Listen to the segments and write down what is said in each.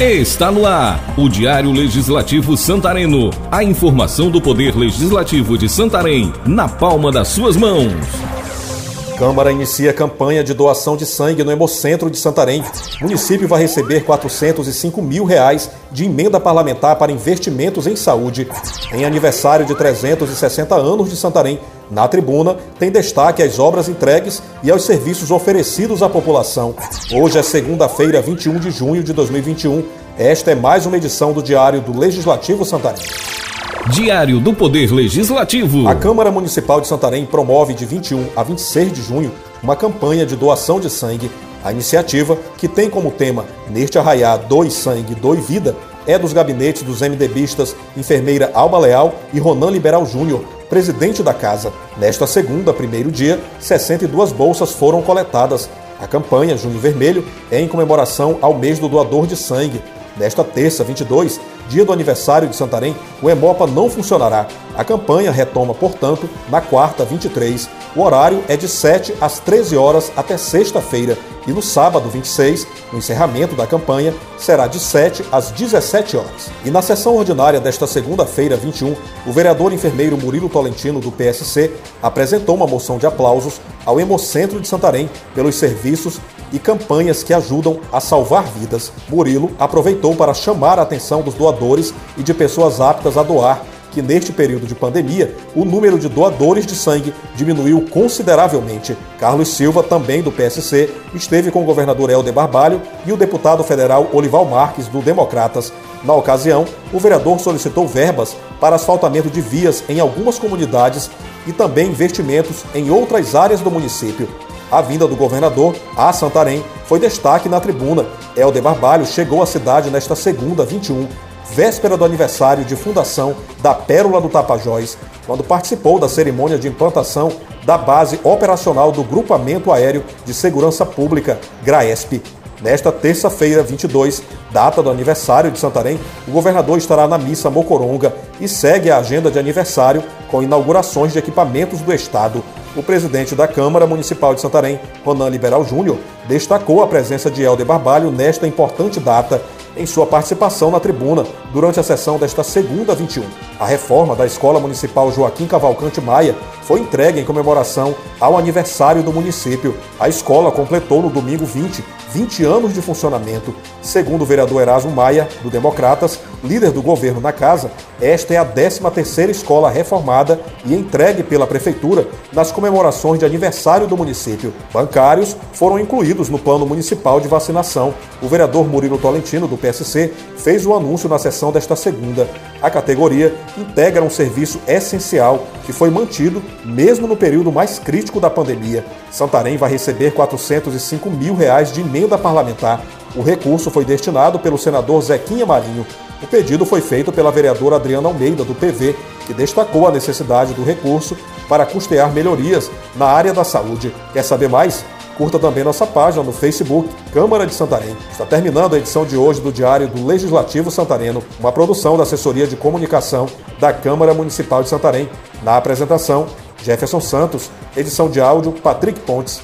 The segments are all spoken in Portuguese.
Está no ar, o Diário Legislativo Santareno. A informação do Poder Legislativo de Santarém, na palma das suas mãos. Câmara inicia campanha de doação de sangue no Hemocentro de Santarém. O município vai receber R$ 405 mil reais de emenda parlamentar para investimentos em saúde. Em aniversário de 360 anos de Santarém, na tribuna, tem destaque às obras entregues e aos serviços oferecidos à população. Hoje é segunda-feira, 21 de junho de 2021. Esta é mais uma edição do Diário do Legislativo Santarém. Diário do Poder Legislativo. A Câmara Municipal de Santarém promove de 21 a 26 de junho uma campanha de doação de sangue. A iniciativa, que tem como tema "Neste Arraiar, doe sangue, doe vida", é dos gabinetes dos MDBistas, enfermeira Alba Leal e Ronan Liberal Júnior, presidente da casa. Nesta segunda, primeiro dia, 62 bolsas foram coletadas. A campanha Junho Vermelho é em comemoração ao mês do doador de sangue. Nesta terça, 22, dia do aniversário de Santarém, o EMOPA não funcionará. A campanha retoma, portanto, na quarta, 23. O horário é de 7 às 13 horas até sexta-feira. E no sábado, 26, o encerramento da campanha será de 7 às 17 horas. E na sessão ordinária desta segunda-feira, 21, o vereador enfermeiro Murilo Tolentino, do PSC, apresentou uma moção de aplausos ao Hemocentro de Santarém pelos serviços e campanhas que ajudam a salvar vidas. Murilo aproveitou para chamar a atenção dos doadores e de pessoas aptas a doar, que neste período de pandemia, o número de doadores de sangue diminuiu consideravelmente. Carlos Silva, também do PSC, esteve com o governador Helder Barbalho e o deputado federal Olival Marques, do Democratas. Na ocasião, o vereador solicitou verbas para asfaltamento de vias em algumas comunidades e também investimentos em outras áreas do município. A vinda do governador a Santarém foi destaque na tribuna. Helder Barbalho chegou à cidade nesta segunda, 21, véspera do aniversário de fundação da Pérola do Tapajós, quando participou da cerimônia de implantação da base operacional do Grupamento Aéreo de Segurança Pública, GRAESP. Nesta terça-feira, 22, data do aniversário de Santarém, o governador estará na missa Mocoronga e segue a agenda de aniversário com inaugurações de equipamentos do estado. O presidente da Câmara Municipal de Santarém, Ronan Liberal Júnior, destacou a presença de Helder Barbalho nesta importante data em sua participação na tribuna durante a sessão desta segunda, 21. A reforma da Escola Municipal Joaquim Cavalcante Maia foi entregue em comemoração ao aniversário do município. A escola completou no domingo 20 anos de funcionamento. Segundo o vereador Erasmo Maia, do Democratas, líder do governo na casa, esta é a 13ª escola reformada e entregue pela Prefeitura nas comemorações de aniversário do município. Bancários foram incluídos no plano municipal de vacinação. O vereador Murilo Tolentino, do PSC, fez o anúncio na sessão desta segunda. A categoria integra um serviço essencial que foi mantido mesmo no período mais crítico da pandemia. Santarém vai receber R$ 405 mil reais de emenda parlamentar. O recurso foi destinado pelo senador Zequinha Marinho. O pedido foi feito pela vereadora Adriana Almeida, do PV, que destacou a necessidade do recurso para custear melhorias na área da saúde. Quer saber mais? Curta também nossa página no Facebook, Câmara de Santarém. Está terminando a edição de hoje do Diário do Legislativo Santareno, uma produção da Assessoria de Comunicação da Câmara Municipal de Santarém. Na apresentação, Jefferson Santos, edição de áudio, Patrick Pontes.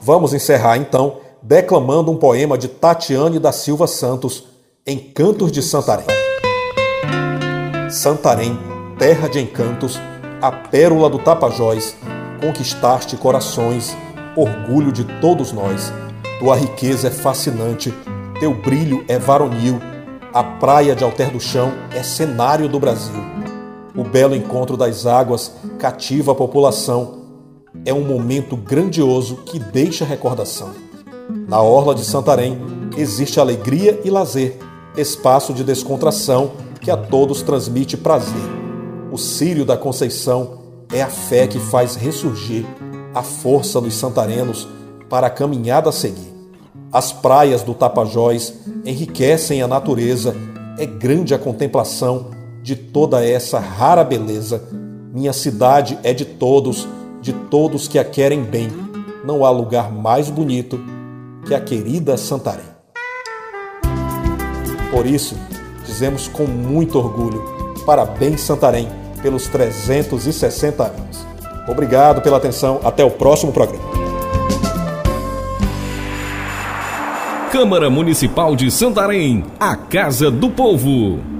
Vamos encerrar, então, declamando um poema de Tatiane da Silva Santos, em Encantos de Santarém. Santarém, terra de encantos, a pérola do Tapajós, conquistaste corações, orgulho de todos nós. Tua riqueza é fascinante, teu brilho é varonil, a praia de Alter do Chão é cenário do Brasil. O belo encontro das águas cativa a população, é um momento grandioso que deixa recordação. Na orla de Santarém existe alegria e lazer, espaço de descontração que a todos transmite prazer. O Círio da Conceição é a fé que faz ressurgir a força dos santarenos para a caminhada a seguir. As praias do Tapajós enriquecem a natureza, é grande a contemplação de toda essa rara beleza. Minha cidade é de todos que a querem bem. Não há lugar mais bonito que a querida Santarém. Por isso, dizemos com muito orgulho, parabéns Santarém pelos 360 anos. Obrigado pela atenção. Até o próximo programa. Câmara Municipal de Santarém, a Casa do Povo.